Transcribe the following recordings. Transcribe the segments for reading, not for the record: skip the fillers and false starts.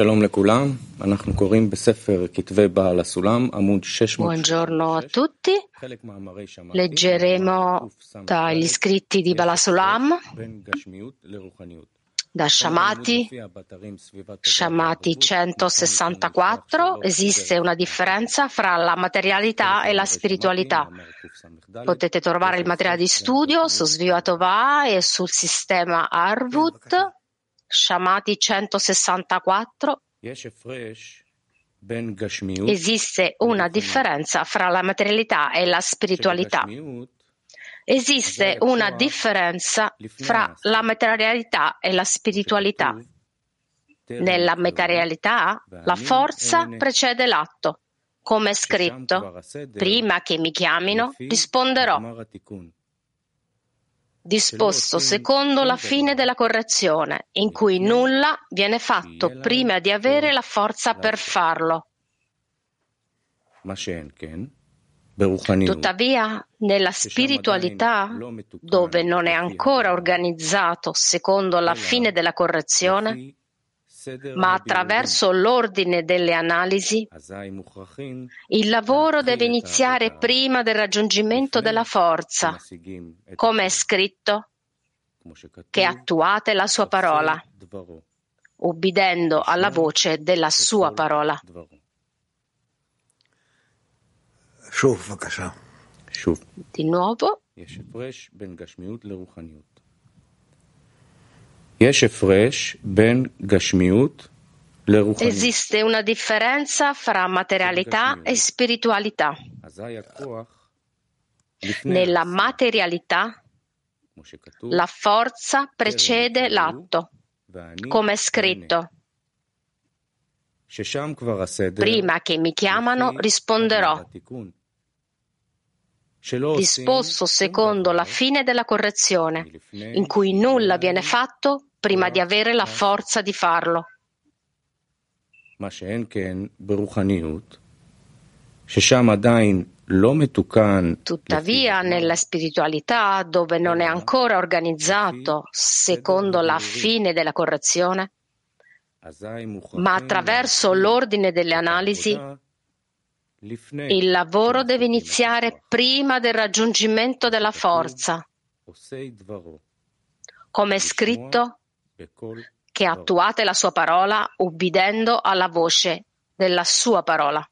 Buongiorno a tutti. Leggeremo dagli scritti di Baal HaSulam, da Shamati 164. Esiste una differenza fra la materialità e la spiritualità. Potete trovare il materiale di studio su Sviva Tova e sul sistema Arvut. Shamati 164. Esiste una differenza fra la materialità e la spiritualità. Esiste una differenza fra la materialità e la spiritualità. Nella materialità la forza precede l'atto, come è scritto: prima che mi chiamino risponderò, disposto secondo la fine della correzione, in cui nulla viene fatto prima di avere la forza per farlo. Tuttavia, nella spiritualità, dove non è ancora organizzato secondo la fine della correzione, ma attraverso l'ordine delle analisi, il lavoro deve iniziare prima del raggiungimento della forza, come è scritto, che attuate la sua parola, ubbidendo alla voce della sua parola. Di nuovo. Esiste una differenza fra materialità e spiritualità. Nella materialità la forza precede l'atto, come è scritto: prima che mi chiamano risponderò, disposto secondo la fine della correzione, in cui nulla viene fatto prima di avere la forza di farlo. Tuttavia, nella spiritualità, dove non è ancora organizzato secondo la fine della correzione, ma attraverso l'ordine delle analisi, il lavoro deve iniziare prima del raggiungimento della forza, come è scritto, che attuate la sua parola ubbidendo alla voce della sua parola.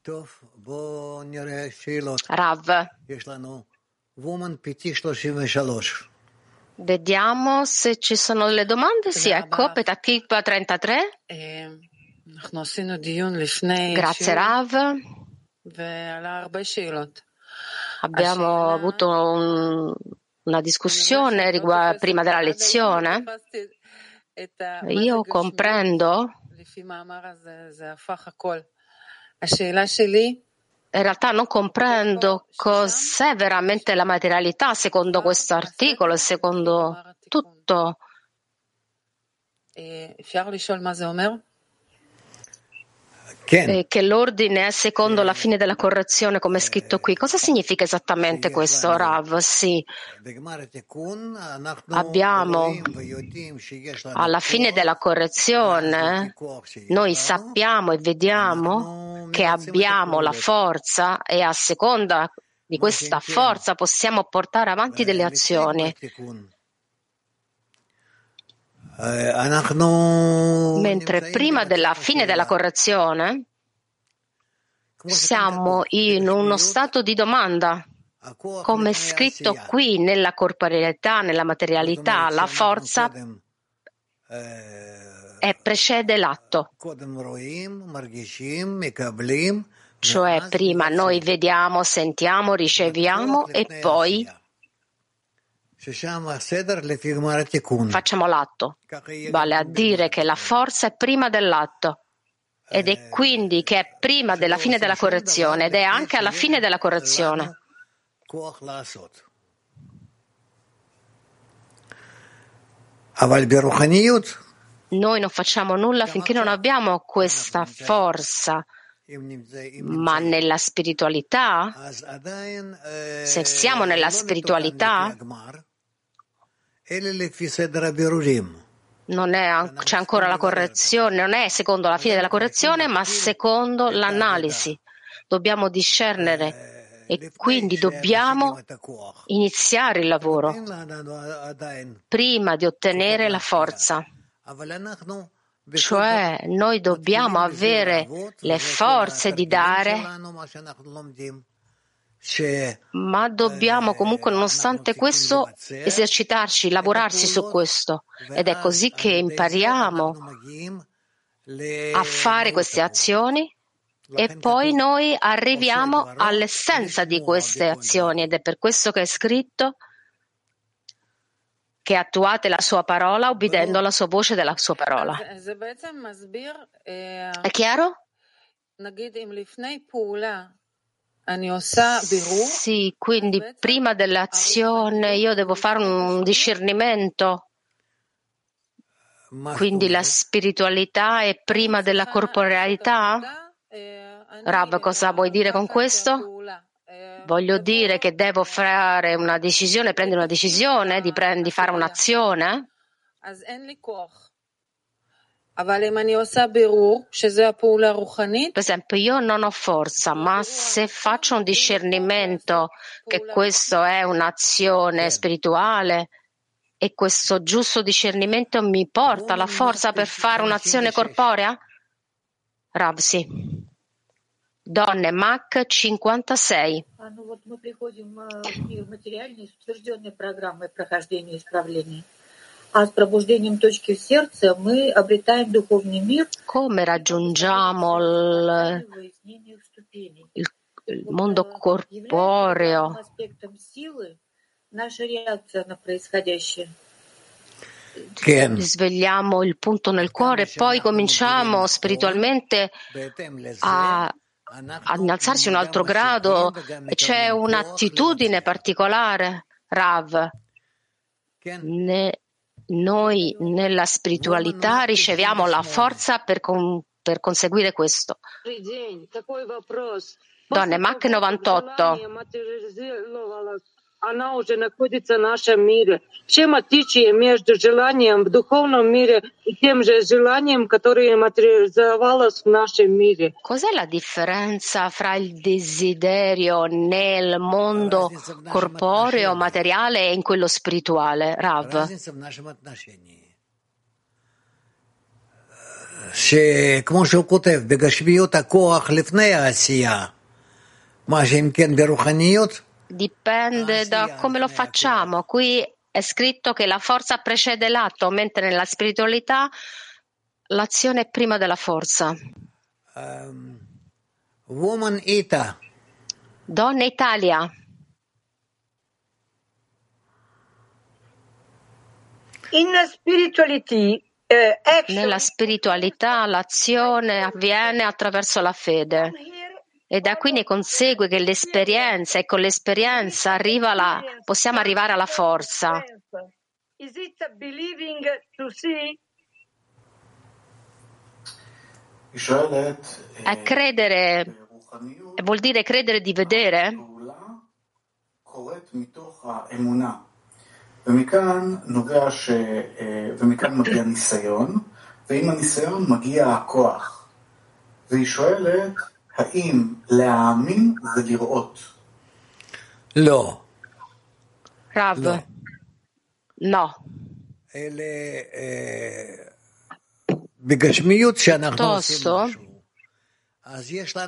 Rav, vediamo se ci sono le domande. Sì, ecco, Petah Tikva 33. Grazie Rav. Abbiamo avuto una discussione prima della lezione. Io comprendo. In realtà non comprendo cos'è veramente la materialità secondo questo articolo e secondo tutto. Che l'ordine è secondo la fine della correzione, come è scritto qui. Cosa significa esattamente questo, Rav? Sì, abbiamo alla fine della correzione, noi sappiamo e vediamo che abbiamo la forza e a seconda di questa forza possiamo portare avanti delle azioni. Mentre prima della fine della correzione siamo in uno stato di domanda, come è scritto qui. Nella corporeità, nella materialità, la forza precede l'atto, cioè prima noi vediamo, sentiamo, riceviamo e poi facciamo l'atto, vale a dire che la forza è prima dell'atto ed è quindi che è prima della fine della correzione ed è anche alla fine della correzione. Noi non facciamo nulla finché non abbiamo questa forza, ma nella spiritualità, se siamo nella spiritualità, non è, c'è ancora la correzione, non è secondo la fine della correzione, ma secondo l'analisi. Dobbiamo discernere e quindi dobbiamo iniziare il lavoro prima di ottenere la forza. Cioè noi dobbiamo avere le forze di dare, ma dobbiamo comunque nonostante questo esercitarci, lavorarsi su questo, ed è così che impariamo a fare queste azioni e poi noi arriviamo all'essenza di queste azioni, ed è per questo che è scritto che attuate la sua parola obbedendo alla sua voce della sua parola. È chiaro? Sì, quindi prima dell'azione io devo fare un discernimento, quindi la spiritualità è prima della corporealità? Rav, cosa vuoi dire con questo? Voglio dire che devo fare una decisione, prendere una decisione di fare un'azione? Per esempio, io non ho forza, ma se faccio un discernimento che questo è un'azione spirituale e questo giusto discernimento mi porta alla forza per fare un'azione corporea? Rav, sì. Donne, Mach 56. Come raggiungiamo il mondo corporeo? Svegliamo il punto nel cuore e poi cominciamo spiritualmente a innalzarsi un altro grado. C'è un'attitudine particolare, Rav. Noi nella spiritualità riceviamo la forza per conseguire questo. Donne, Mach 98. Cos'è la differenza fra il desiderio nel mondo corporeo, materiale e in quello spirituale, Rav? Dipende da come lo facciamo. Qui è scritto che la forza precede l'atto, mentre nella spiritualità l'azione è prima della forza. Woman Ita. Donna Italia. Nella spiritualità l'azione avviene attraverso la fede. E da qui ne consegue che l'esperienza, e con l'esperienza possiamo arrivare alla forza. È credere, vuol dire credere di vedere? No. Rav, no. Piuttosto,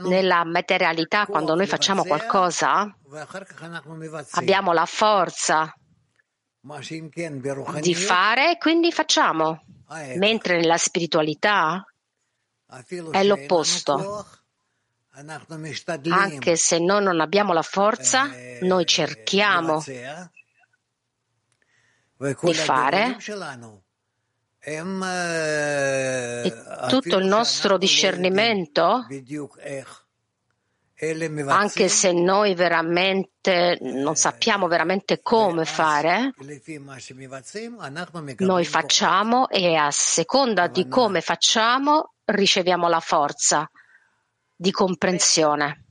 nella materialità, quando noi facciamo qualcosa, abbiamo la forza di fare e quindi facciamo. Mentre nella spiritualità è l'opposto. Anche se noi non abbiamo la forza, noi cerchiamo di fare, e tutto il nostro discernimento, anche se noi veramente non sappiamo veramente come fare, noi facciamo e a seconda di come facciamo riceviamo la forza di comprensione.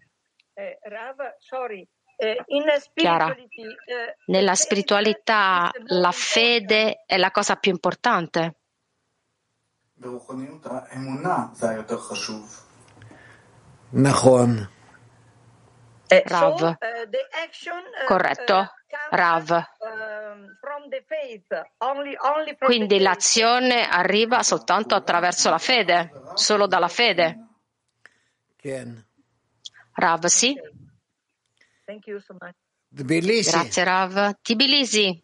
Chiara, nella spiritualità la fede è la cosa più importante. Rav, corretto, Rav. Quindi l'azione arriva soltanto attraverso la fede, solo dalla fede. Rav, sì. Grazie, Rav. Tbilisi.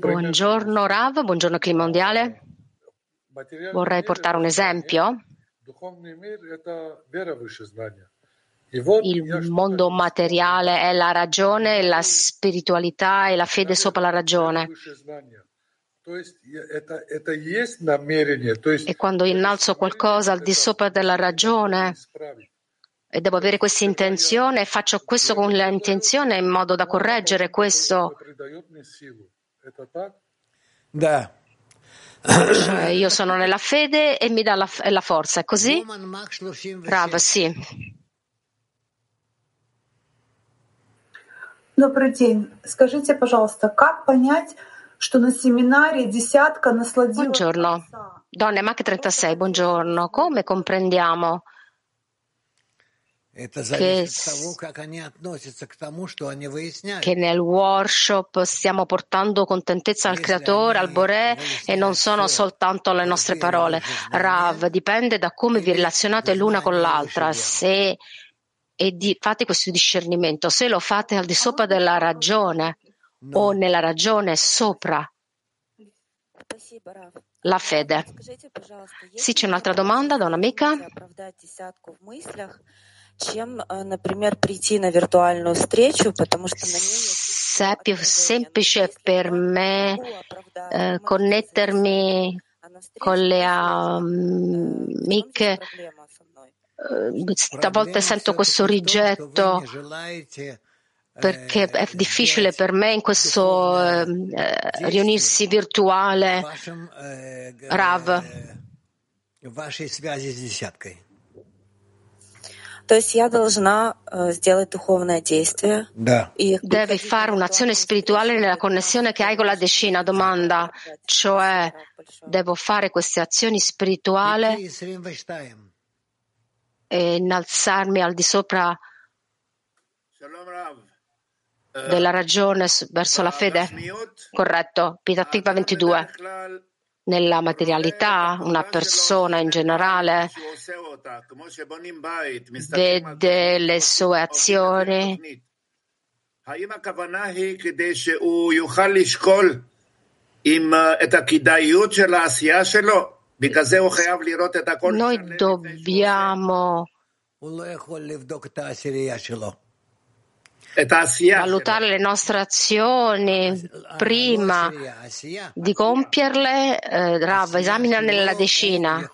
Buongiorno, Rav. Buongiorno, Clima Mondiale. Vorrei portare un esempio. Il mondo materiale è la ragione, la spiritualità e la fede sopra la ragione. E quando innalzo qualcosa al di sopra della ragione e devo avere questa intenzione, faccio questo con l'intenzione in modo da correggere questo. Cioè, io sono nella fede e mi dà la forza, è così? Rav, sì. Добрый день. Скажите, пожалуйста, как понять, что на семинаре десятка насладилась? Buongiorno. Donne, Mach 36, buongiorno. Come comprendiamo che nel workshop stiamo portando contentezza al Creatore, al Boré, e non sono soltanto le nostre parole? Rav, dipende da come vi relazionate l'una con l'altra. Fate questo discernimento. Se lo fate al di sopra della ragione o nella ragione sopra la fede. Sì, c'è un'altra domanda da un'amica. Se è più semplice per me connettermi con le amiche, stavolta sento questo rigetto perché è difficile per me in questo riunirsi virtuale. Rav, devi fare un'azione spirituale nella connessione che hai con la decina. Domanda, cioè devo fare queste azioni spirituali e innalzarmi al di sopra della ragione verso la fede? Corretto. Petah Tikva 22. Nella materialità, una persona in generale vede le sue azioni . Noi dobbiamo valutare le nostre azioni prima di compierle. Rav, esamina nella decina.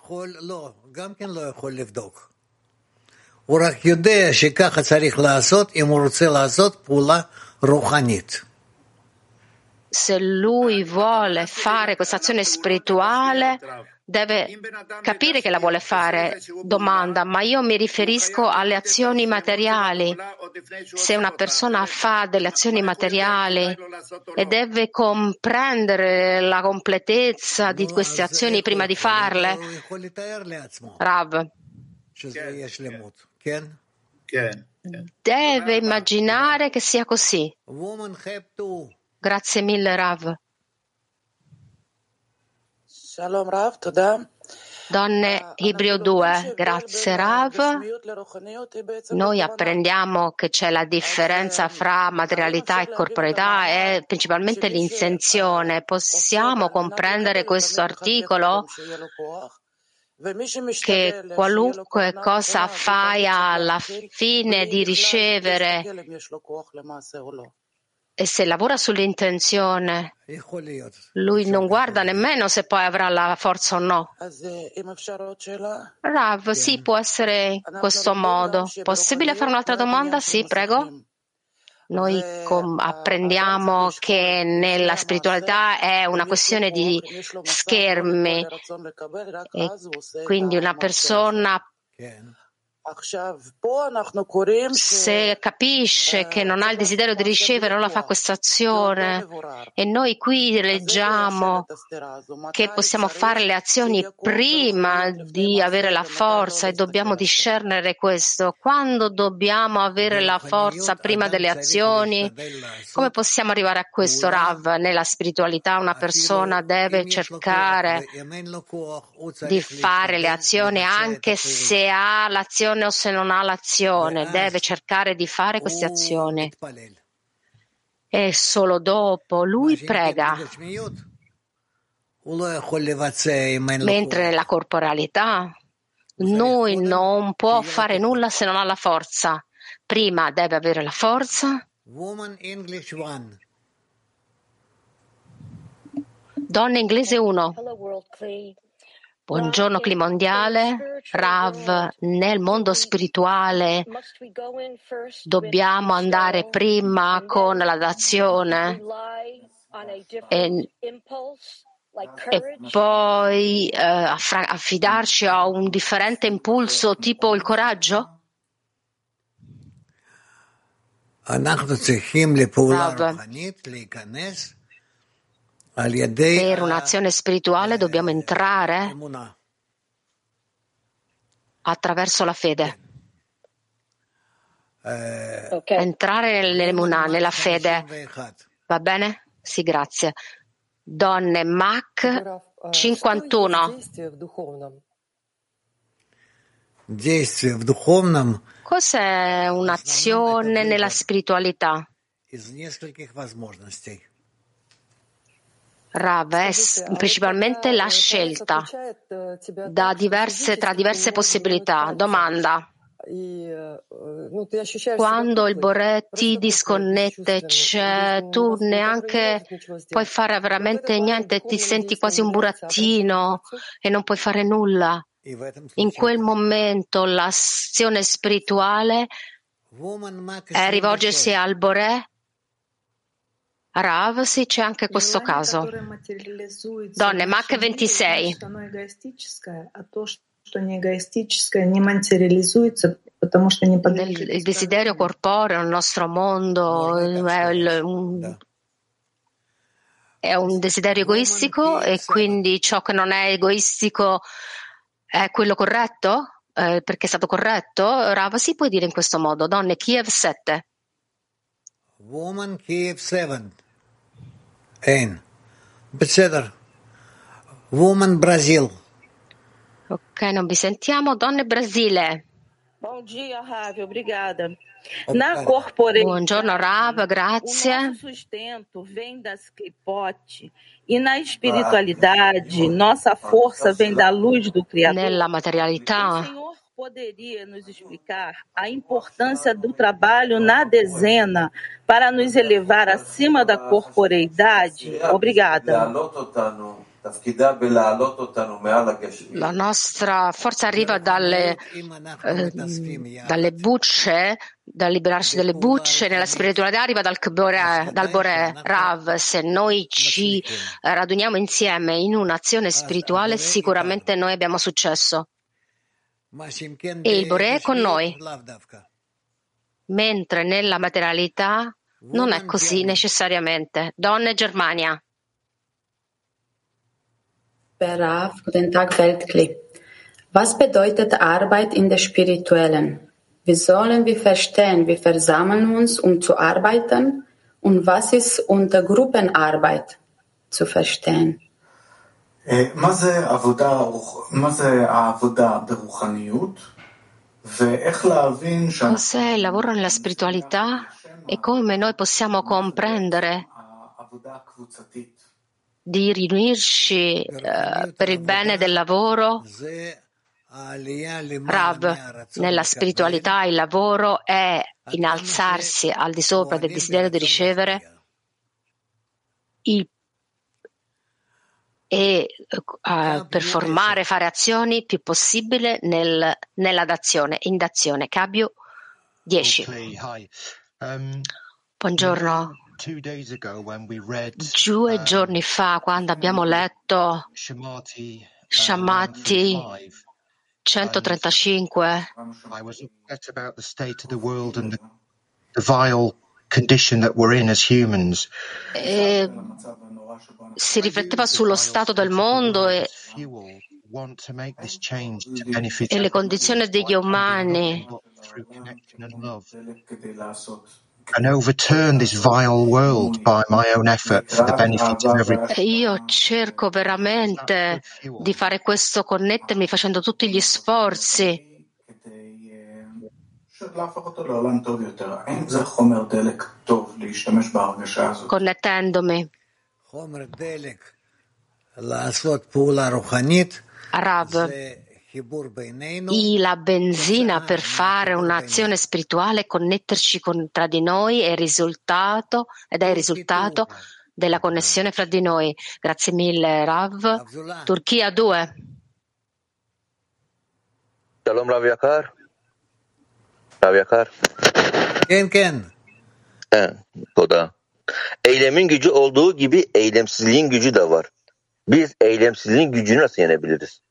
Se lui vuole fare questa azione spirituale, deve capire che la vuole fare. Domanda, ma io mi riferisco alle azioni materiali. Se una persona fa delle azioni materiali e deve comprendere la completezza di queste azioni prima di farle. Rav, deve immaginare che sia così. Grazie mille, Rav. Shalom, Rav, toda. Donne, Ibrio 2, grazie Rav. Noi apprendiamo che c'è la differenza fra materialità e corporeità e principalmente l'intenzione. Possiamo comprendere questo articolo? Che qualunque cosa fai alla fine di ricevere, e se lavora sull'intenzione, lui non guarda nemmeno se poi avrà la forza o no. Rav, sì, può essere in questo modo. Possibile fare un'altra domanda? Sì, prego. Noi apprendiamo che nella spiritualità è una questione di schermi, e quindi una persona Se capisce che non ha il desiderio di ricevere, non la fa questa azione, e noi qui leggiamo che possiamo fare le azioni prima di avere la forza, e dobbiamo discernere questo. Quando dobbiamo avere la forza prima delle azioni? Come possiamo arrivare a questo, Rav? Nella spiritualità una persona deve cercare di fare le azioni anche se ha l'azione o se non ha l'azione, deve cercare di fare queste azioni e solo dopo lui prega, mentre nella corporalità noi non può fare nulla se non ha la forza. Prima deve avere la forza. Donna inglese 1. Buongiorno Climondiale, Rav, nel mondo spirituale dobbiamo andare prima con la l'azione e poi affidarci a un differente impulso tipo il coraggio? Rav. Per un'azione spirituale dobbiamo entrare attraverso la fede. Entrare nell'emunà, nella fede. Va bene? Sì, grazie. Donne Mac 51. Cos'è un'azione nella spiritualità? Rav, è principalmente la scelta tra diverse possibilità. Domanda: quando il Boré ti disconnette, tu neanche puoi fare veramente niente, ti senti quasi un burattino e non puoi fare nulla. In quel momento l'azione spirituale è rivolgersi al Boré. Rav, sì, c'è anche questo caso. Donne, Mach 26. Il desiderio corporeo nel nostro mondo è un desiderio egoistico, e quindi ciò che non è egoistico è quello corretto, perché è stato corretto. Rav, sì, puoi dire in questo modo. Donne, Kiev 7. Woman Kiev 7. N. Betseder. Woman Brazil. Ok, non vi sentiamo. Donne Brasile. Buongiorno Rav, obrigada. Buongiorno Rav, grazie. Nella materialità poderia nos explicar a importância do trabalho na dezena para nos elevar acima da corporeidade? Obrigada. La nostra forza arriva dalle bucce, da liberarci dalle bucce. Nella spiritualità arriva dal Boré. Rav, se noi ci raduniamo insieme in un'azione spirituale, sicuramente noi abbiamo successo. E il Boré è con noi, mentre nella materialità non è così necessariamente. Donne Germania. Rav, guten Tag, Weltkli. Was bedeutet Arbeit in der Spirituellen? Wie sollen wir verstehen, wir versammeln uns, zu arbeiten? Und was ist unter Gruppenarbeit zu verstehen? Cos'è il lavoro nella spiritualità e come noi possiamo comprendere di riunirci per il bene del lavoro? Rav, nella spiritualità il lavoro è innalzarsi al di sopra del desiderio di ricevere e performare, fare azioni più possibile nella d'azione, in d'azione. Cabio 10. Buongiorno. 2 giorni fa, quando abbiamo letto Shamati 135. Si rifletteva sullo stato del mondo e le condizioni degli umani. Io cerco veramente di fare questo, connettermi facendo tutti gli sforzi. Connettendomi. Rav, la benzina per fare un'azione spirituale, connetterci tra di noi è il risultato della connessione fra di noi. Grazie mille, Rav. Turchia 2. Shalom Rav Yakar. Rav Yakar. Ken. Toda. Eylemin gücü olduğu gibi eylemsizliğin gücü de var. Biz eylemsizliğin gücünü nasıl yenebiliriz?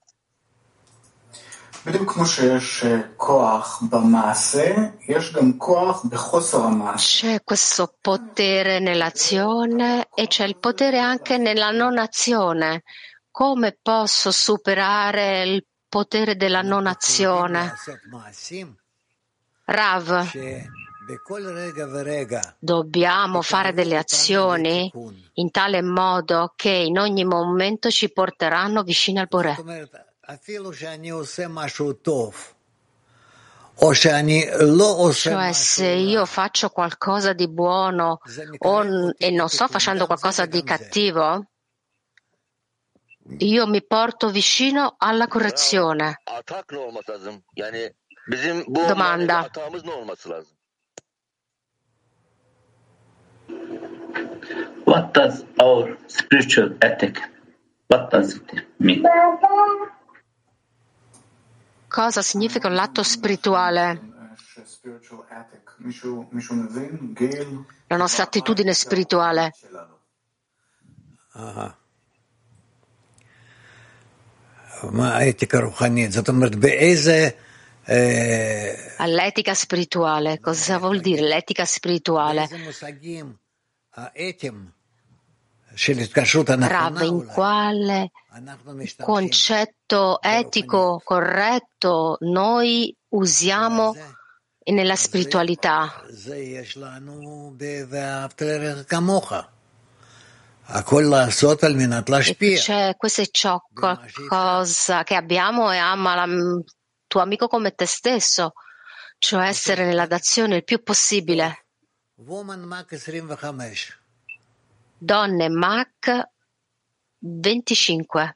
C'è questo potere nell'azione e c'è il potere anche nella non azione. Come posso superare il potere della non azione? Rav, dobbiamo fare delle azioni in tale modo che in ogni momento ci porteranno vicino al Borè. Cioè, se io faccio qualcosa di buono e non sto facendo qualcosa di cattivo, io mi porto vicino alla correzione. Domanda. What does our spiritual ethic? What does it mean? Cosa significa l'atto spirituale? La nostra attitudine spirituale. All'etica spirituale, cosa vuol dire l'etica spirituale? Rav, in quale concetto etico corretto noi usiamo nella spiritualità? Questo è ciò cosa che abbiamo, e ama il tuo amico come te stesso, cioè essere nella dazione il più possibile. Donne Mac 25.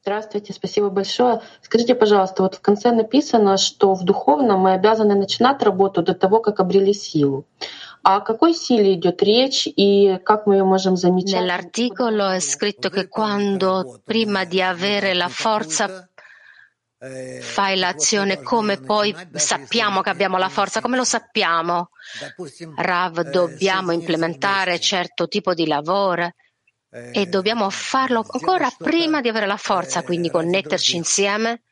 Здравствуйте, спасибо большое. Скажите, пожалуйста, вот в конце написано, что в духовном мы обязаны начинать работу до того, как обрели силу. О какой силе идет речь и как мы ее можем замечать? Nell'articolo è scritto che quando prima di avere la forza fai l'azione, come poi sappiamo che abbiamo la forza? Come lo sappiamo? Rav, dobbiamo implementare certo tipo di lavoro e dobbiamo farlo ancora prima di avere la forza, quindi connetterci insieme,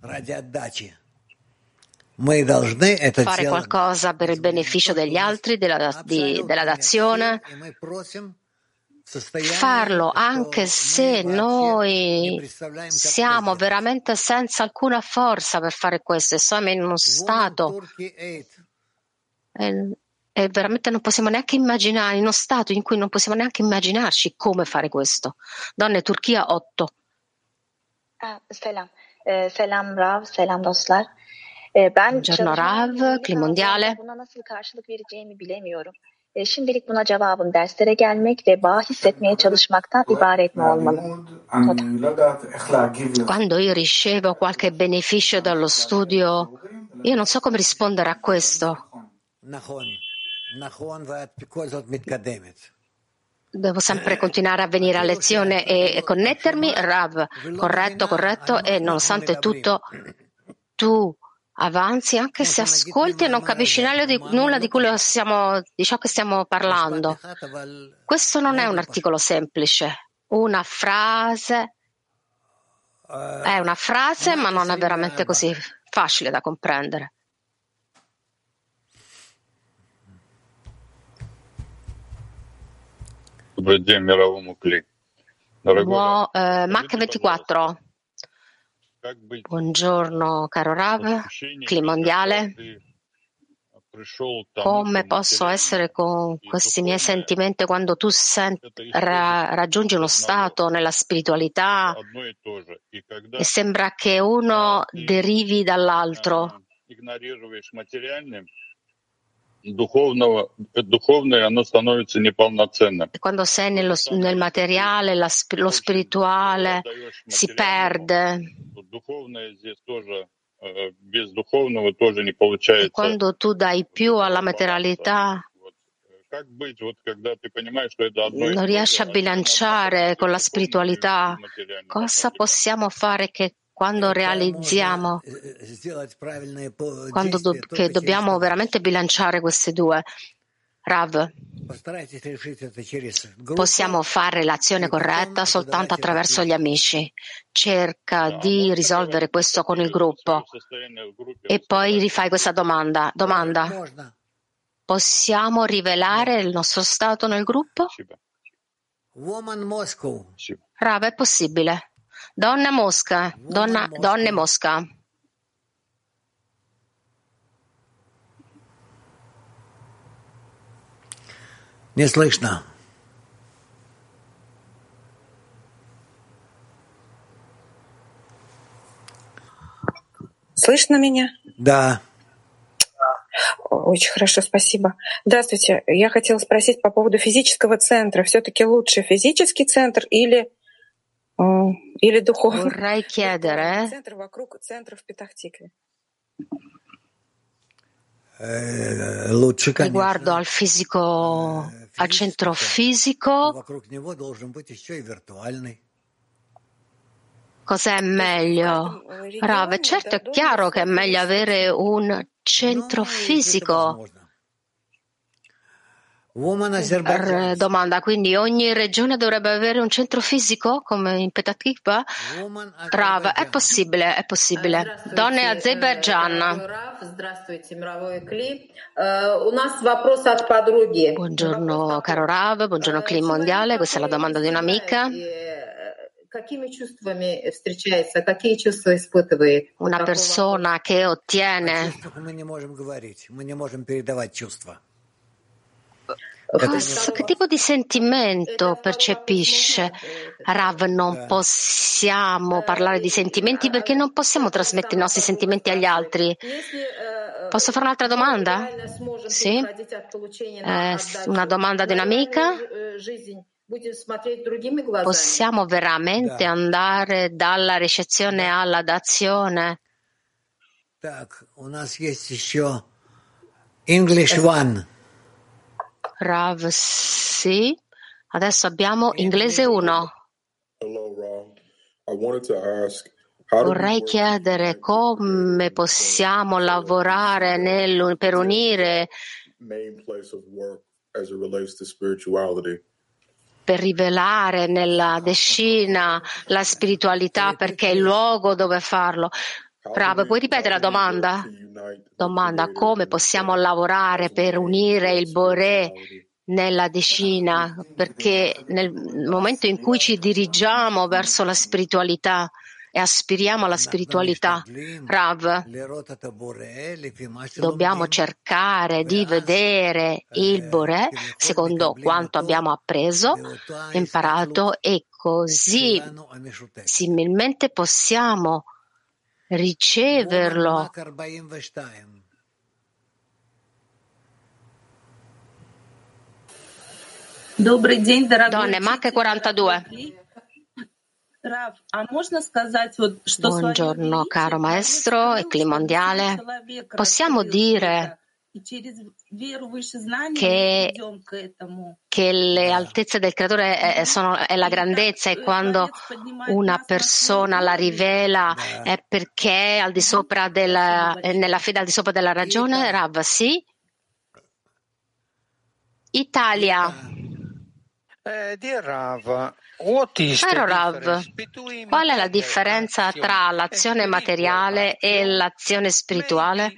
fare qualcosa per il beneficio degli altri, della dazione, farlo anche se noi siamo veramente senza alcuna forza per fare questo e siamo in uno stato e veramente non possiamo neanche immaginare, in uno stato in cui non possiamo neanche immaginarci come fare questo. Donne Turchia 8. Selam Rav, selam dostlar. Buongiorno Rav, clima mondiale. Şimdilik buna cevabım derslere gelmek ve bağ hissetmeye çalışmaktan ibaret mi olmalı? Quando io ricevo qualche beneficio dallo studio, io non so come rispondere a questo. Devo sempre continuare a venire a lezione e connettermi, Rav. Corretto, e nonostante tutto tu avanzi, anche se ascolti e non capisci nulla di ciò che stiamo parlando. Questo non è un articolo semplice, una frase È una frase, ma non è veramente così facile da comprendere. Mac 24. Buongiorno caro Rav, clima mondiale. Come posso essere con questi miei sentimenti quando tu raggiungi uno stato nella spiritualità e sembra che uno derivi dall'altro? E quando sei nel materiale, lo spirituale si perde. E quando tu dai più alla materialità, non riesci a bilanciare con la spiritualità. Cosa possiamo fare che quando realizziamo, quando che dobbiamo veramente bilanciare questi due? Rav, possiamo fare l'azione corretta soltanto attraverso gli amici. Cerca di risolvere questo con il gruppo e poi rifai questa domanda. Domanda: possiamo rivelare il nostro stato nel gruppo? Rav, è possibile. Donne Mosca. Не слышно. Слышно меня? Да. Очень хорошо, спасибо. Здравствуйте. Я хотела спросить по поводу физического центра. Все-таки лучше физический центр или духовный? Vorrei chiedere. Центр вокруг центра в Петах Тикве. Riguardo al fisico, al centro fisico, cos'è meglio? Rav, certo è chiaro che è meglio avere un centro fisico. Domanda, quindi ogni regione dovrebbe avere un centro fisico come in Petah Tikva? Rav, è possibile. Donne Azerbaijan. Buongiorno caro Rav, buongiorno Clima Mondiale, questa è la domanda di un'amica. Una persona che ottiene... Che tipo di sentimento percepisce? Rav, non possiamo parlare di sentimenti perché non possiamo trasmettere i nostri sentimenti agli altri. Posso fare un'altra domanda? Sì. Una domanda di un'amica. Possiamo veramente andare dalla ricezione alla dazione? English One. Rav, sì. Adesso abbiamo inglese 1. Vorrei chiedere come possiamo lavorare per unire, per rivelare nella decina la spiritualità, perché è il luogo dove farlo. Rav, puoi ripetere la domanda? Domanda: come possiamo lavorare per unire il Boré nella decina? Perché nel momento in cui ci dirigiamo verso la spiritualità e aspiriamo alla spiritualità, Rav, dobbiamo cercare di vedere il Boré secondo quanto abbiamo appreso, imparato, e così similmente possiamo riceverlo. Donne, Mac 42. Buongiorno caro maestro e Clima Mondiale. Possiamo dire che le altezze del creatore è la grandezza, e quando una persona la rivela è perché al di sopra nella fede al di sopra della ragione? Rav, sì. Italia. Caro Rav, qual è la differenza tra l'azione materiale e l'azione spirituale?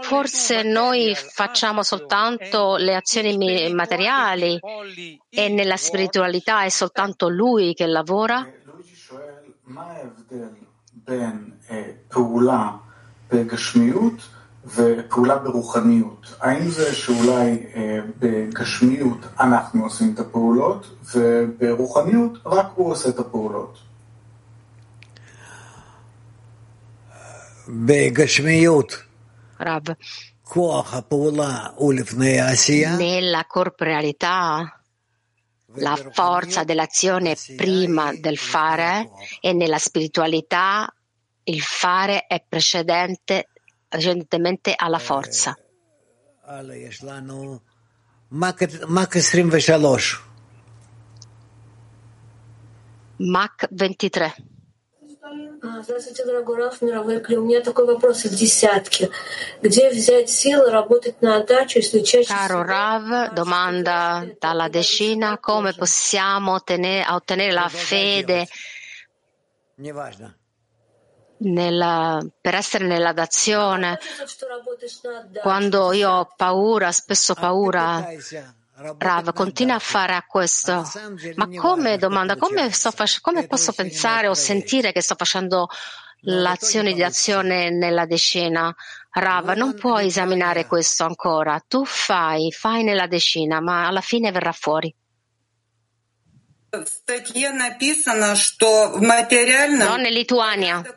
Forse noi facciamo soltanto le azioni materiali e nella spiritualità è soltanto lui che lavora? ופעולה ברוחניות. האם זה שאולי בגשמיות אנחנו עושים את הפעולות, וברוחניות רק הוא עושה את הפעולות? בגשמיות. רב. כוח הפעולה הוא לפני העשייה. Nella corporealità. La forza dell'azione prima del fare e nella spiritualità il fare è precedentemente alla forza. Mach 23. Здравствуйте, дорогой Раф, мировой клей. У меня такой вопрос в десятке. Где взять силы работать на отдачу, если чаще... Caro Rav, domanda dalla decina, come possiamo ottenere la fede per essere nella dazione? Quando io ho paura, spesso paura, Rav, continua a fare a questo. Ma come domanda, come posso pensare o sentire che sto facendo l'azione di azione nella decina? Rav, non puoi esaminare questo ancora. Tu fai nella decina, ma alla fine verrà fuori. Non in Lituania.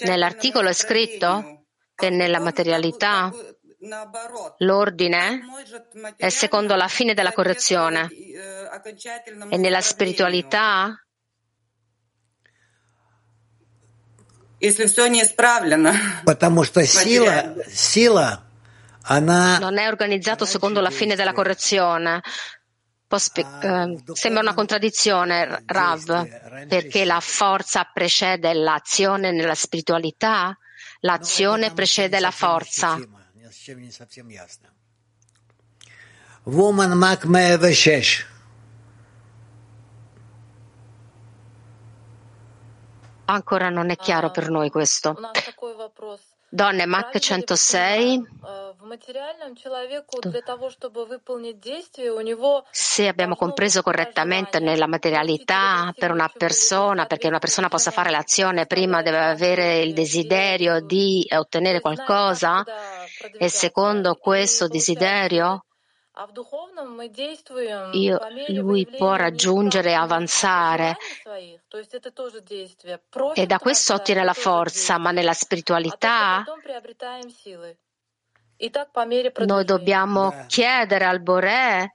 Nell'articolo è scritto che nella materialità l'ordine è secondo la fine della correzione e nella spiritualità non è organizzato secondo la fine della correzione. Sembra una contraddizione, Rav, perché la forza precede l'azione nella spiritualità, l'azione precede la forza. Woman Mach 106. Ancora non è chiaro per noi questo. Donne Mach 106. Se abbiamo compreso correttamente nella materialità, per una persona, perché una persona possa fare l'azione prima deve avere il desiderio di ottenere qualcosa e secondo questo desiderio lui può raggiungere e avanzare e da questo ottiene la forza, ma nella spiritualità noi dobbiamo chiedere al Boré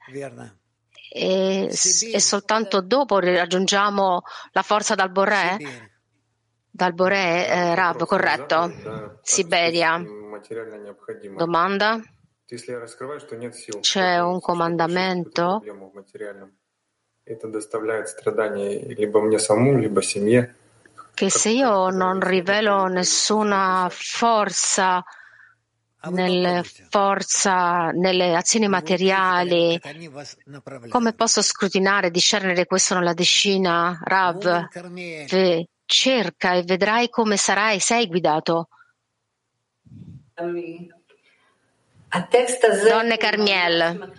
e soltanto dopo raggiungiamo la forza dal Boré. Dal Boré, Rab, corretto. Siberia. Domanda? C'è un comandamento che se io non rivelo nessuna forza nelle azioni materiali, come posso scrutinare, discernere questo nella decina? Rav, cerca e vedrai come sarai, sei guidato. Donne Carmiel,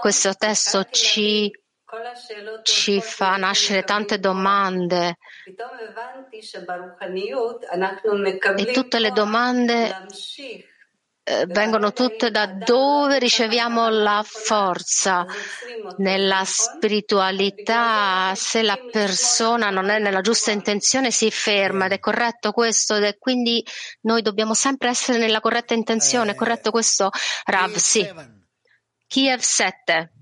questo testo ci fa nascere tante domande e tutte le domande vengono tutte da dove riceviamo la forza. Nella spiritualità, se la persona non è nella giusta intenzione si ferma, ed è corretto questo, e quindi noi dobbiamo sempre essere nella corretta intenzione, corretto questo? Rav, sì. Kiev 7.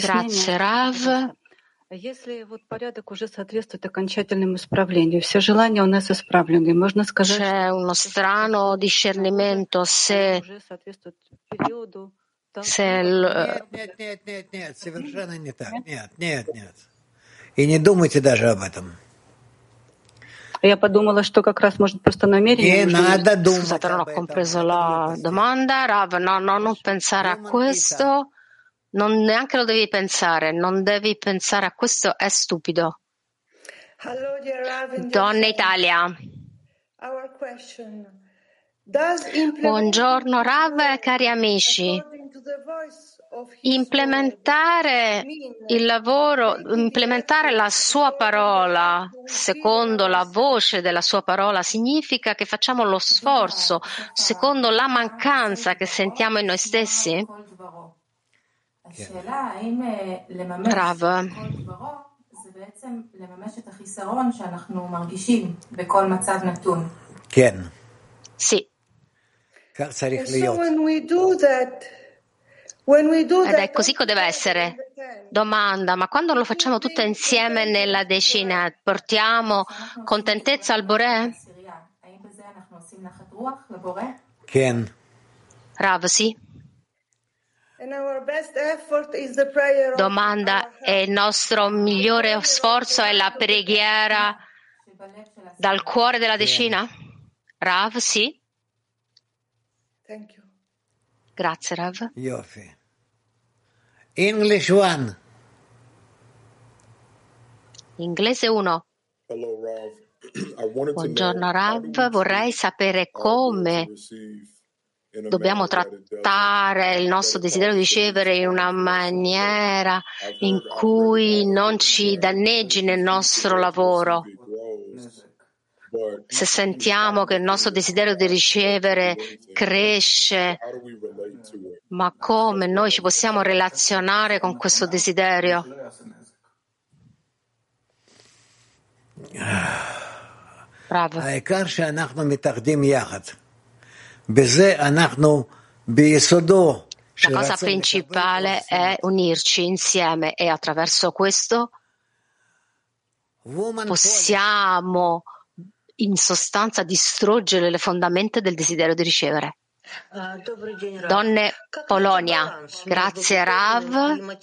Grazie Rav. C'è uno strano discernimento se Я подумала, что как раз, может, просто намерение. Ho compreso la domanda, Rav, no, non pensare a questo, non neanche lo devi pensare, non devi pensare a questo, è stupido. Donna Italia. Buongiorno Rav e cari amici. Implementare il lavoro, implementare la sua parola secondo la voce della sua parola significa che facciamo lo sforzo secondo la mancanza che sentiamo in noi stessi? Rav. Sì. Ed è così che deve essere. Domanda, ma quando lo facciamo tutte insieme nella decina, portiamo contentezza al Boré? Rav, sì. Domanda, e il nostro migliore sforzo è la preghiera dal cuore della decina? Rav, sì. Grazie, Rav. Yofi. English 1. Inglese 1. Buongiorno Rav, vorrei sapere come dobbiamo trattare il nostro desiderio di ricevere in una maniera in cui non ci danneggi nel nostro lavoro. Se sentiamo che il nostro desiderio di ricevere cresce, ma come noi ci possiamo relazionare con questo desiderio? Bravo. La cosa principale è unirci insieme e attraverso questo possiamo in sostanza distruggere le fondamenta del desiderio di ricevere. Donne Polonia, grazie Rav.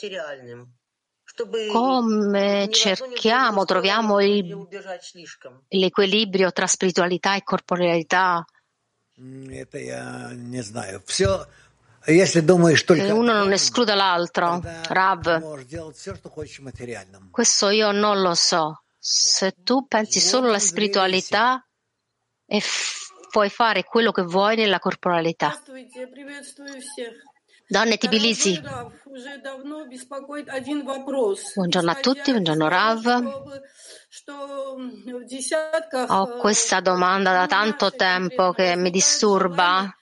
Come cerchiamo, troviamo l'equilibrio tra spiritualità e corporealità? Che uno non escluda l'altro, Rav. Questo io non lo so. Se tu pensi solo alla spiritualità e puoi fare quello che vuoi nella corporalità. Donne Tbilisi. Buongiorno a tutti, buongiorno Rav. Ho questa domanda da tanto tempo che mi disturba.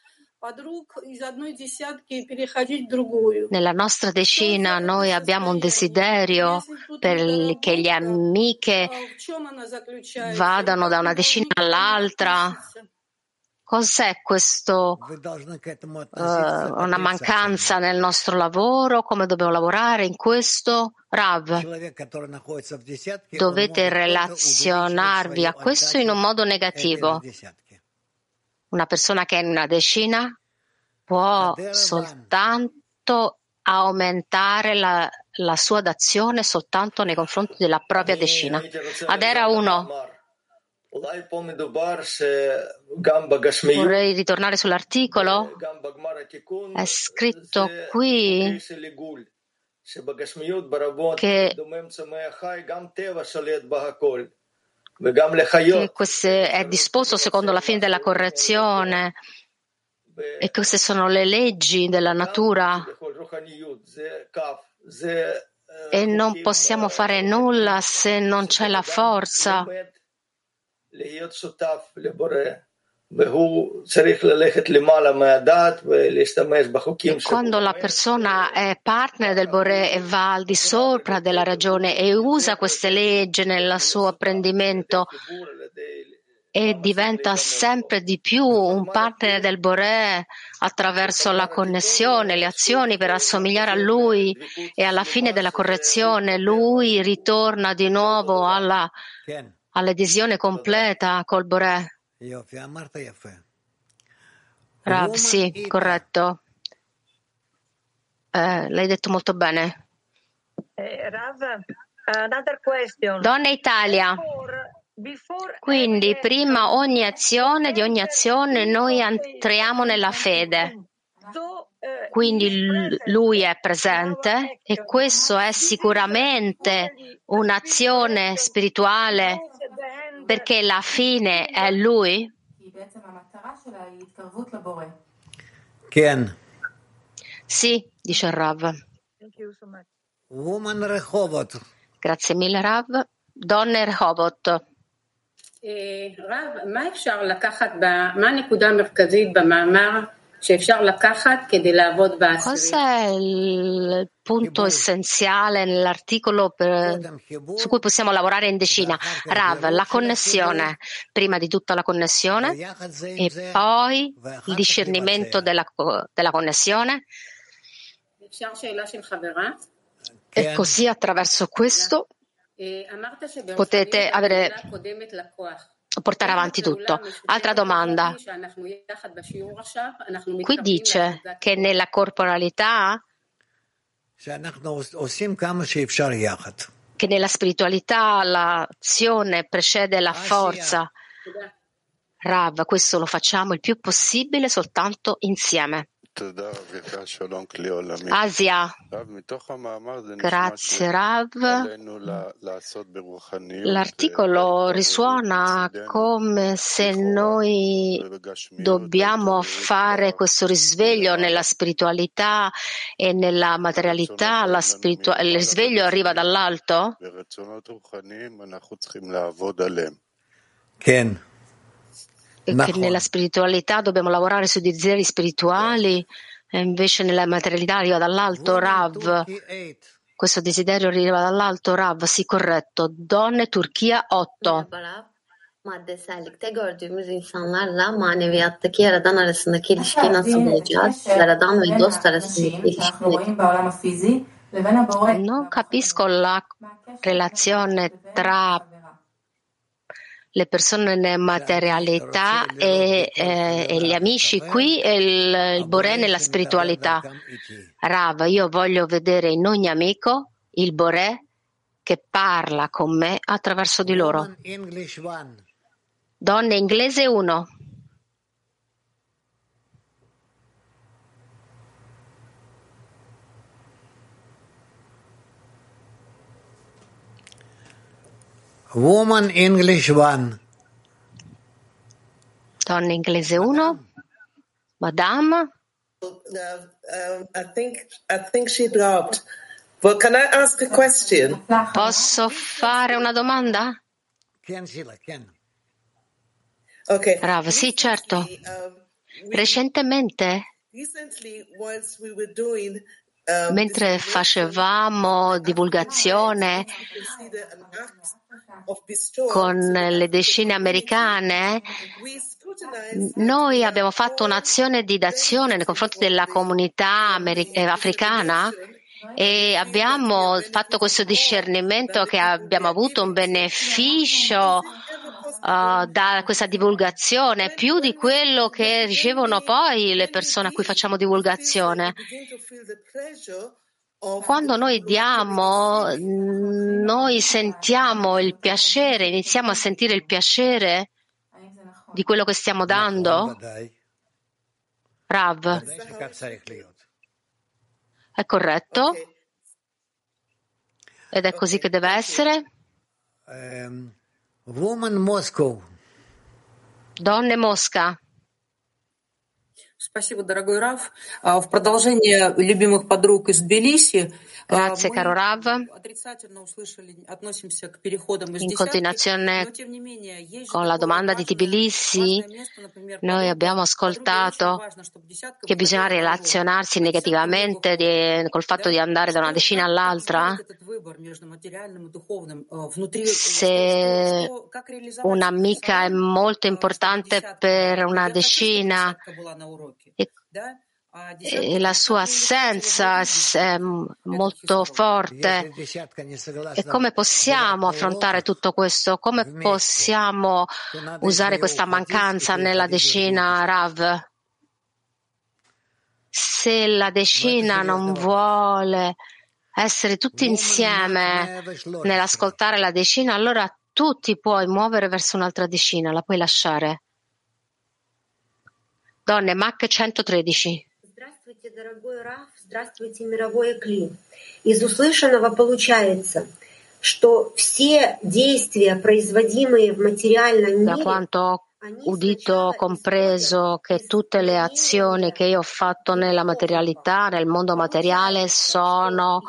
Nella nostra decina noi abbiamo un desiderio che le amiche vadano da una decina all'altra. Cos'è questo? Una mancanza nel nostro lavoro? Come dobbiamo lavorare in questo? Rav, dovete relazionarvi a questo in un modo negativo. Una persona che è in una decina può soltanto aumentare la sua d'azione soltanto nei confronti della propria decina. Adera 1. Vorrei ritornare sull'articolo. È scritto qui che è disposto secondo la fine della correzione e queste sono le leggi della natura e non possiamo fare nulla se non c'è la forza. E quando la persona è partner del Boré e va al di sopra della ragione e usa queste leggi nel suo apprendimento e diventa sempre di più un partner del Boré attraverso la connessione, le azioni per assomigliare a lui e alla fine della correzione lui ritorna di nuovo all'adesione completa col Boré. Rav, sì, corretto. L'hai detto molto bene. Rav, another question. Donna Italia. Quindi prima di ogni azione noi entriamo nella fede. Quindi lui è presente e questo è sicuramente un'azione spirituale perché la fine è lui. Sì, dice il Rav. Grazie mille Rav. Donne Rehovot. Rav, ma אפשר לקחת, מה הנקודה המרכזית במאמר שאפשר לקחת כדי לעבוד בעשירי? Cos'è il punto essenziale nell'articolo su cui possiamo lavorare in decina? Rav, la connessione, prima di tutta la connessione e poi il discernimento della connessione. E così attraverso questo potete portare avanti tutto. Altra domanda. Qui dice che nella corporalità, che nella spiritualità l'azione precede la forza. Rav, questo lo facciamo il più possibile soltanto insieme. Asia, grazie Rav. L'articolo risuona come se noi dobbiamo fare questo risveglio nella spiritualità e nella materialità. Il risveglio arriva dall'alto? Ken. Che nella spiritualità dobbiamo lavorare sui desideri spirituali e invece nella materialità arriva dall'alto. Rav, questo desiderio arriva dall'alto. Rav, sì, corretto. Donne Turchia 8. Maddesellikte gördüğümüz insanlarla maneviyattaki yaradan arasındaki ilişkiyi nasıl bulacağız? Yaradan ve dost arasındaki ilişkiyi. Non capisco la relazione tra le persone nella materialità e gli amici qui e il Boré nella spiritualità. Rav, io voglio vedere in ogni amico il Boré che parla con me attraverso di loro. Donne inglese 1. Woman English 1. Donna inglese 1. Madame. I think she dropped. But can I ask a question? Posso fare una domanda? Can. Okay. Bravo, sì, certo. Recently once we were doing mentre facevamo divulgazione con le decine americane, noi abbiamo fatto un'azione di dazione nei confronti della comunità africana e abbiamo fatto questo discernimento che abbiamo avuto un beneficio da questa divulgazione più di quello che ricevono poi le persone a cui facciamo divulgazione. Quando noi diamo, noi sentiamo il piacere, iniziamo a sentire il piacere di quello che stiamo dando. Rav, è corretto? Ed è così che deve essere? Woman Moscow. Donne Mosca. Grazie caro Rav. In continuazione con la domanda di Tbilisi, noi abbiamo ascoltato che bisogna relazionarsi negativamente col fatto di andare da una decina all'altra. Se un'amica è molto importante per una decina e la sua assenza è molto forte, e come possiamo affrontare tutto questo? Come possiamo usare questa mancanza nella decina, Rav? Se la decina non vuole essere tutti insieme nell'ascoltare la decina, allora tu ti puoi muovere verso un'altra decina, la puoi lasciare. Donne, Mach 113. Da quanto ho udito, ho compreso che tutte le azioni che io ho fatto nella materialità, nel mondo materiale, sono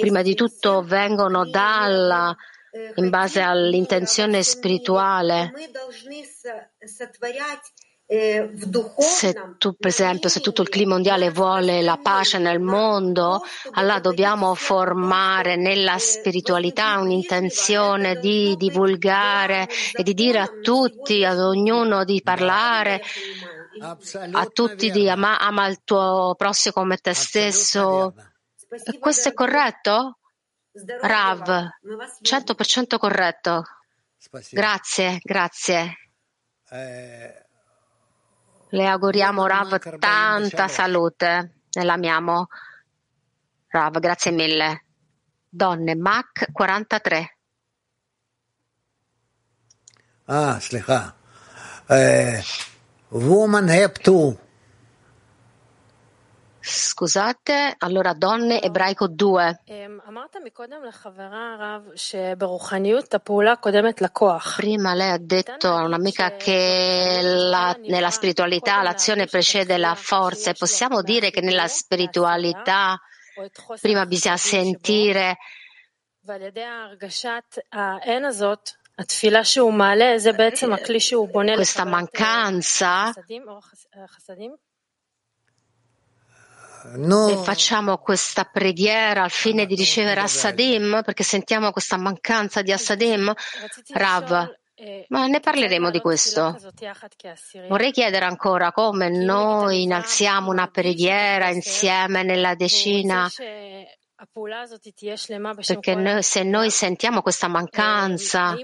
prima di tutto vengono dalla, in base all'intenzione spirituale. Se tu, per esempio, se tutto il clima mondiale vuole la pace nel mondo, allora dobbiamo formare nella spiritualità un'intenzione di divulgare e di dire a tutti, ad ognuno di parlare, a tutti di ama il tuo prossimo come te stesso. E questo è corretto? Rav, 100% corretto. Grazie. Le auguriamo, Rav, tanta salute. E l'amiamo. Rav, grazie mille. Donne, Mach 43. Slicha. Woman have to. Scusate, allora donne, ebraico 2. Prima lei ha detto a un'amica che nella spiritualità l'azione precede la forza, e possiamo dire che nella spiritualità prima bisogna sentire questa mancanza. No. E facciamo questa preghiera al fine di ricevere Assadim, perché sentiamo questa mancanza di Assadim. Rav, ma ne parleremo di questo. Vorrei chiedere ancora come noi innalziamo una preghiera insieme nella decina, perché se noi sentiamo questa mancanza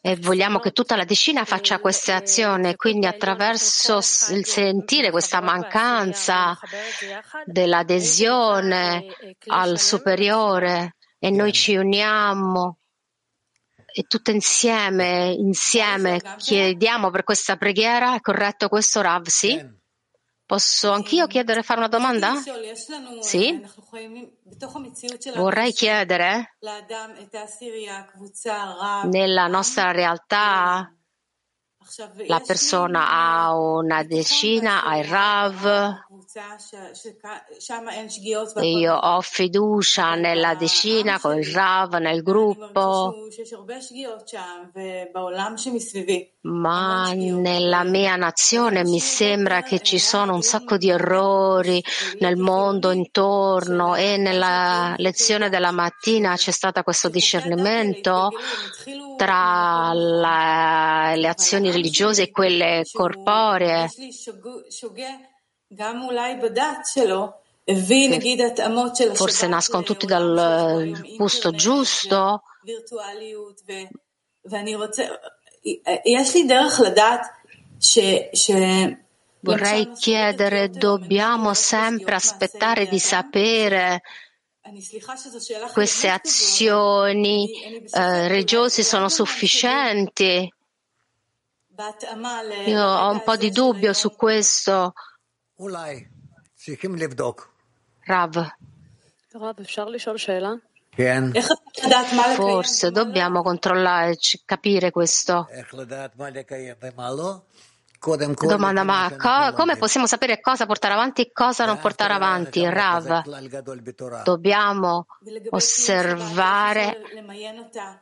e vogliamo che tutta la decina faccia queste azioni, quindi attraverso il sentire questa mancanza dell'adesione al superiore, e noi ci uniamo e tutte insieme chiediamo per questa preghiera, è corretto questo, Rav? Sì? Posso anch'io chiedere, fare una domanda? Sì? Vorrei chiedere, nella nostra realtà la persona ha una decina, ha il Rav, e io ho fiducia nella decina, con il Rav, nel gruppo, ma nella mia nazione mi sembra che ci sono un sacco di errori nel mondo intorno, e nella lezione della mattina c'è stato questo discernimento tra le azioni religiose e quelle corporee. Forse nascono tutti dal gusto giusto. Vorrei chiedere, dobbiamo sempre aspettare di sapere queste azioni religiose sono sufficienti? Io ho un po' di dubbio su questo. Rav, forse dobbiamo controllare, capire questo. Domanda, ma come possiamo sapere cosa portare avanti e cosa non portare avanti? Rav, dobbiamo osservare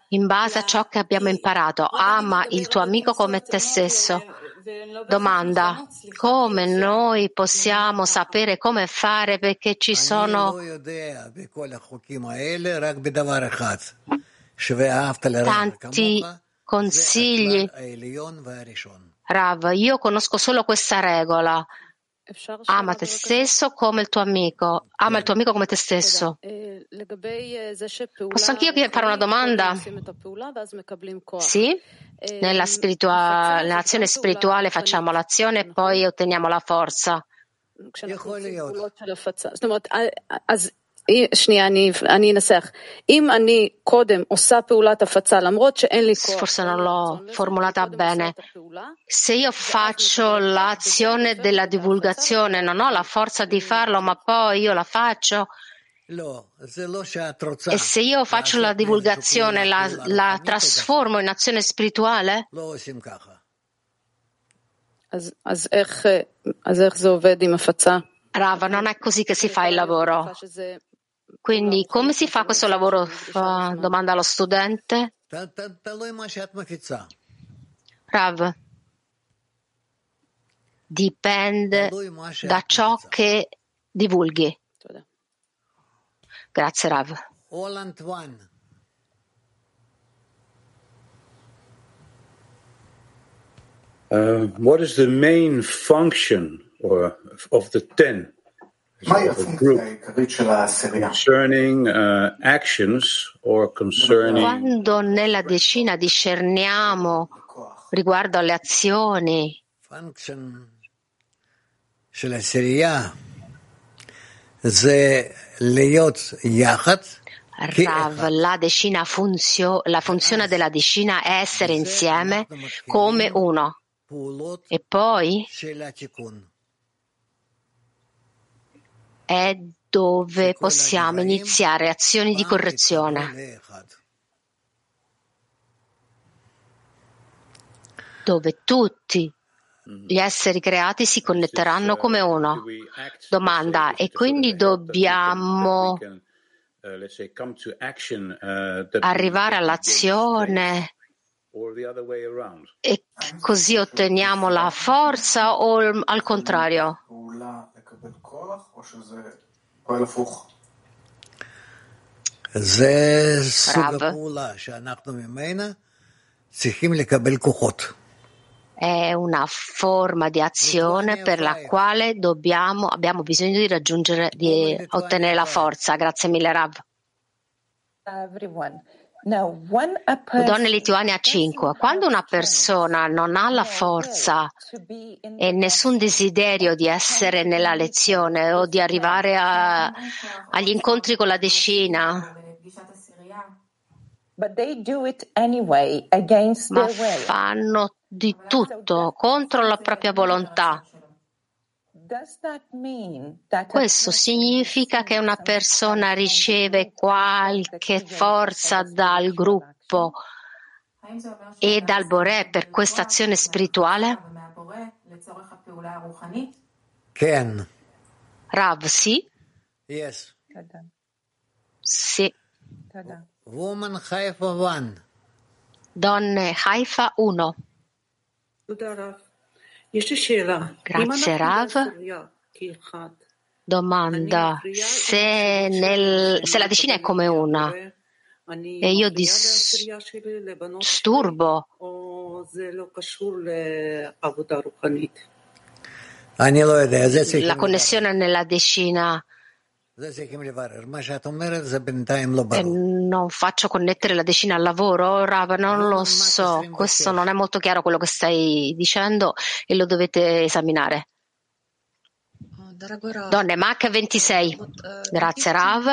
in base a ciò che abbiamo imparato. Ama il tuo amico come te stesso. Domanda, come noi possiamo sapere come fare, perché ci sono tanti consigli? Rav, io conosco solo questa regola. Ama te stesso come il tuo amico. Ama il tuo amico come te stesso. Posso anch'io fare una domanda? Sì? Nell'azione spirituale facciamo l'azione e poi otteniamo la forza. Forse non l'ho formulata bene. Se io faccio l'azione della divulgazione, non ho la forza di farlo, ma poi io la faccio. E se io faccio la divulgazione, la trasformo in azione spirituale? Rava, non è così che si fa il lavoro. Quindi come si fa questo lavoro? Domanda allo studente. Rav, dipende da ciò che divulghi. Grazie Rav. What is the main function of the 10? Ma è la funzione della serie concerning actions or concerning. Quando nella decina discerniamo riguardo alle azioni. Function della serie ze leyot yachat. Rav, la funzione della decina è essere insieme come uno. E poi è dove possiamo iniziare azioni di correzione, dove tutti gli esseri creati si connetteranno come uno. Domanda, e quindi dobbiamo arrivare all'azione e così otteniamo la forza o al contrario? È una forma di azione per la quale abbiamo bisogno di raggiungere, di ottenere la forza. Grazie mille Rav. Donne lituane a 5. Quando una persona non ha la forza e nessun desiderio di essere nella lezione o di arrivare agli incontri con la decina, ma fanno di tutto contro la propria volontà. Questo significa che una persona riceve qualche forza dal gruppo e dal Boré per questa azione spirituale? Rav, sì? Yes. Sì. Woman Haifa 1. Donne Haifa 1. Grazie Rav. Domanda, se la decina è come una e io disturbo, la connessione nella decina e non faccio connettere la decina al lavoro, Rav, non lo so, questo non è molto chiaro quello che stai dicendo e lo dovete esaminare. Donne Mach 26. Grazie Rav.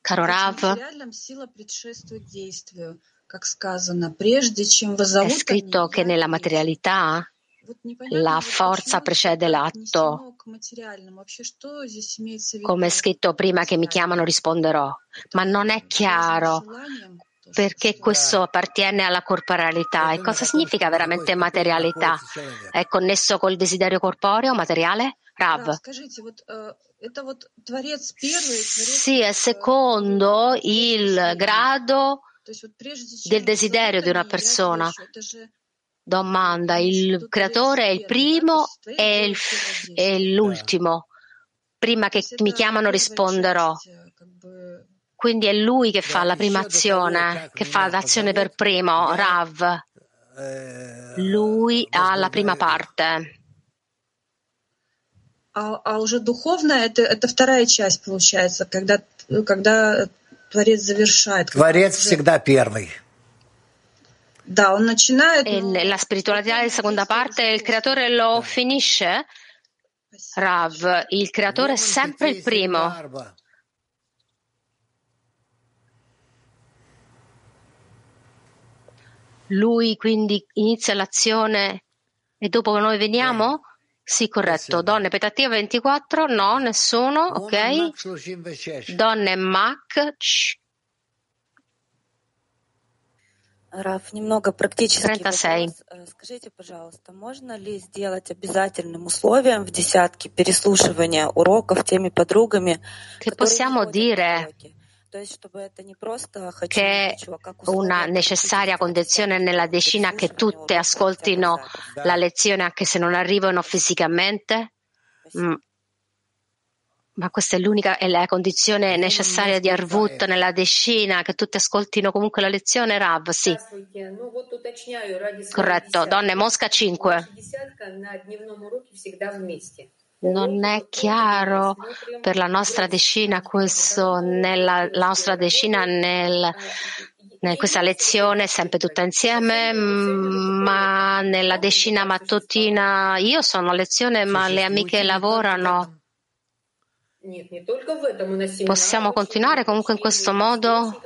Caro Rav, è scritto che nella materialità la forza precede l'atto. Come è scritto prima che mi chiamano risponderò, ma non è chiaro perché questo appartiene alla corporealità. E cosa significa veramente materialità? È connesso col desiderio corporeo materiale? Rav. Sì, è secondo il grado del desiderio di una persona. Domanda, il creatore è il primo e l'ultimo. Prima che mi chiamano risponderò. Quindi è lui che fa la prima azione, che fa l'azione per primo, Rav. Lui ha la prima parte. E la spiritualità della seconda parte, il creatore lo finisce? Rav, il creatore è sempre il primo. Lui quindi inizia l'azione e dopo che noi veniamo? Sì, corretto. Donne, Petah Tikva 24? No, nessuno. Ok. Donne, Mac 36. Скажите, пожалуйста, можно ли сделать обязательным условием в десятке переслушивания уроков теми подругами, che possiamo dire che una necessaria condizione nella decina che tutte ascoltino la lezione anche se non arrivano fisicamente? Ma questa è l'unica è la condizione necessaria di Arvut nella decina, che tutte ascoltino comunque la lezione, Rav? Sì. Corretto. Donne, Mosca 5. Non è chiaro per la nostra decina questo, nella la nostra decina nel questa lezione sempre tutta insieme, ma nella decina mattutina io sono a lezione ma le amiche lavorano. Possiamo continuare comunque in questo modo?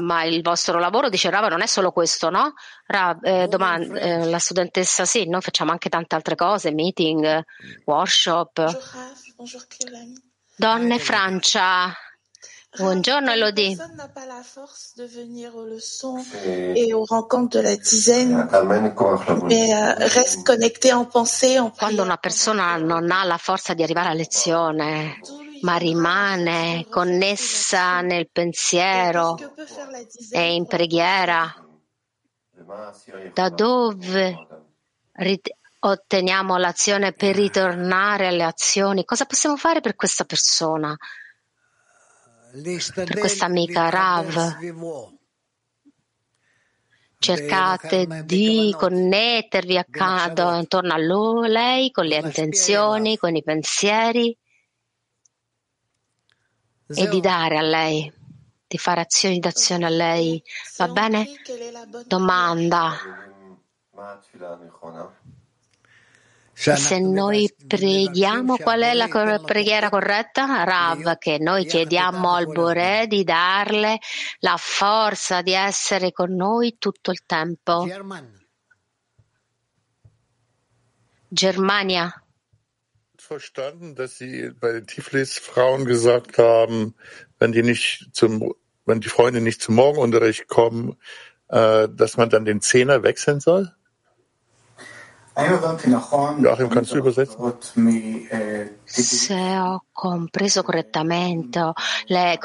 Ma il vostro lavoro, dice Rav, non è solo questo, no? La studentessa, sì, noi facciamo anche tante altre cose, meeting, workshop. Donne, Francia. Buongiorno Elodie. Quando una persona non ha la forza di arrivare alla lezione, ma rimane connessa nel pensiero e in preghiera, da dove otteniamo l'azione per ritornare alle azioni? Cosa possiamo fare per questa persona? Per questa amica Rav, cercate di connettervi intorno a lei con le intenzioni, con i pensieri e di dare a lei, di fare azioni d'azione a lei. Va bene? Domanda. Se noi preghiamo, qual è la preghiera corretta? Rav, che noi chiediamo al Boré di darle la forza di essere con noi tutto il tempo. Germania. Verstanden, dass Sie bei den Tiflis Frauen gesagt haben, wenn die Freunde nicht zum Morgenunterricht kommen, dass man dann den Zehner wechseln soll? Se ho compreso correttamente lei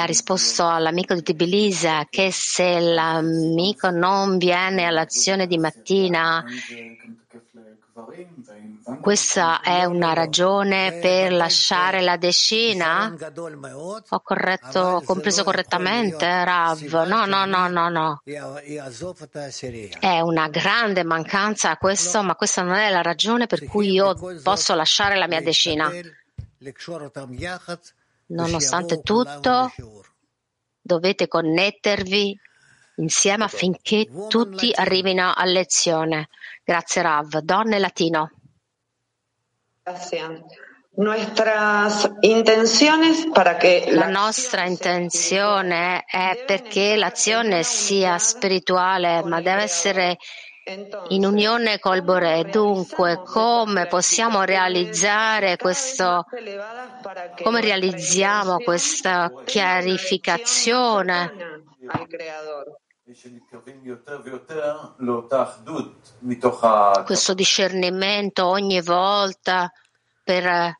ha risposto all'amico di Tbilisi che se l'amico non viene all'azione di mattina, questa è una ragione per lasciare la decina? Ho compreso correttamente, Rav? No. È una grande mancanza questo, ma questa non è la ragione per cui io posso lasciare la mia decina. Nonostante tutto, dovete connettervi insieme affinché tutti arrivino a lezione. Grazie Rav. Donne Latino. La nostra intenzione è perché l'azione sia spirituale, ma deve essere in unione col Boré. Dunque, come possiamo realizzare questo? Come realizziamo questa chiarificazione? Questo discernimento ogni volta per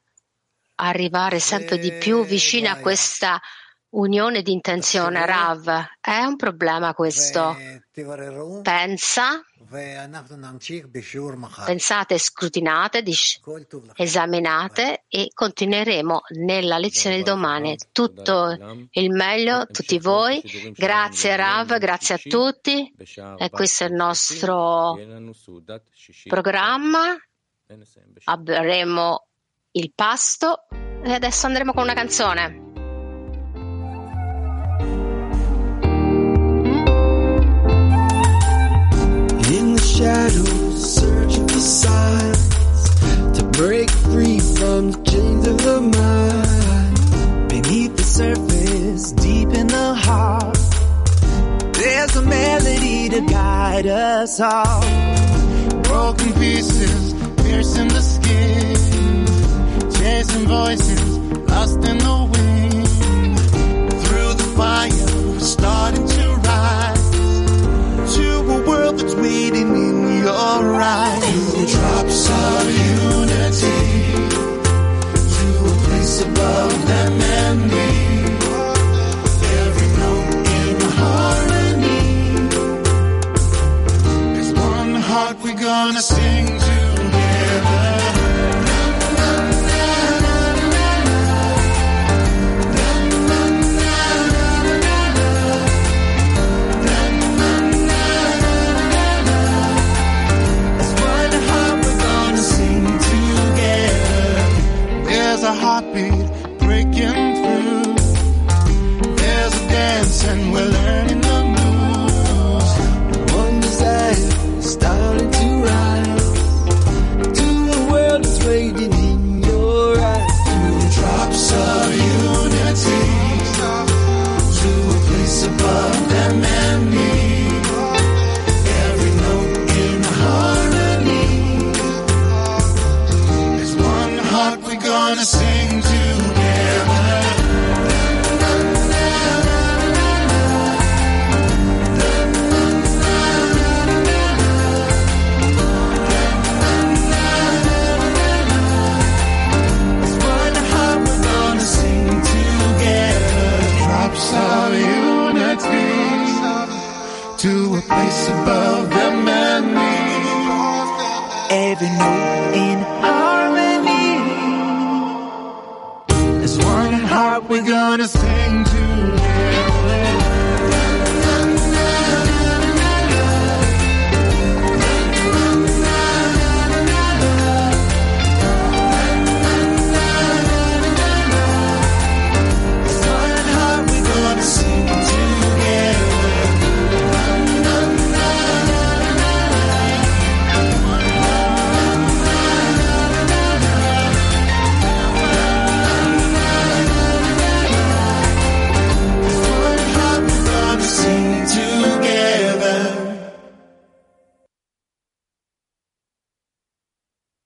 arrivare sempre di più vicino a questa unione di intenzione, Rav, è un problema questo. Pensate, scrutinate, esaminate e continueremo nella lezione di domani. Tutto il meglio, tutti voi. Grazie Rav, grazie a tutti. E questo è il nostro programma. Avremo il pasto e adesso andremo con una canzone. Shadows searching for signs to break free from the chains of the mind. is deep in the heart. There's a melody to guide us all. Broken pieces piercing the skin, chasing voices lost in the wind. Through the fire we're starting to rise to a world that's waiting in your eyes. Through the drops of unity, above them and me, every note in harmony. There's one heart we're gonna sing together. There's a heartbeat breaking through. There's a dance and we're learning the moves. One desire starting to rise to a world that's waiting in your eyes. Through the drops of unity, to a place above them and me. Every note in harmony. There's one heart we're gonna sing together. It's one heart we're gonna sing together. Drops of unity to a place above them and me. Every note in harmony. One heart we're gonna sing to.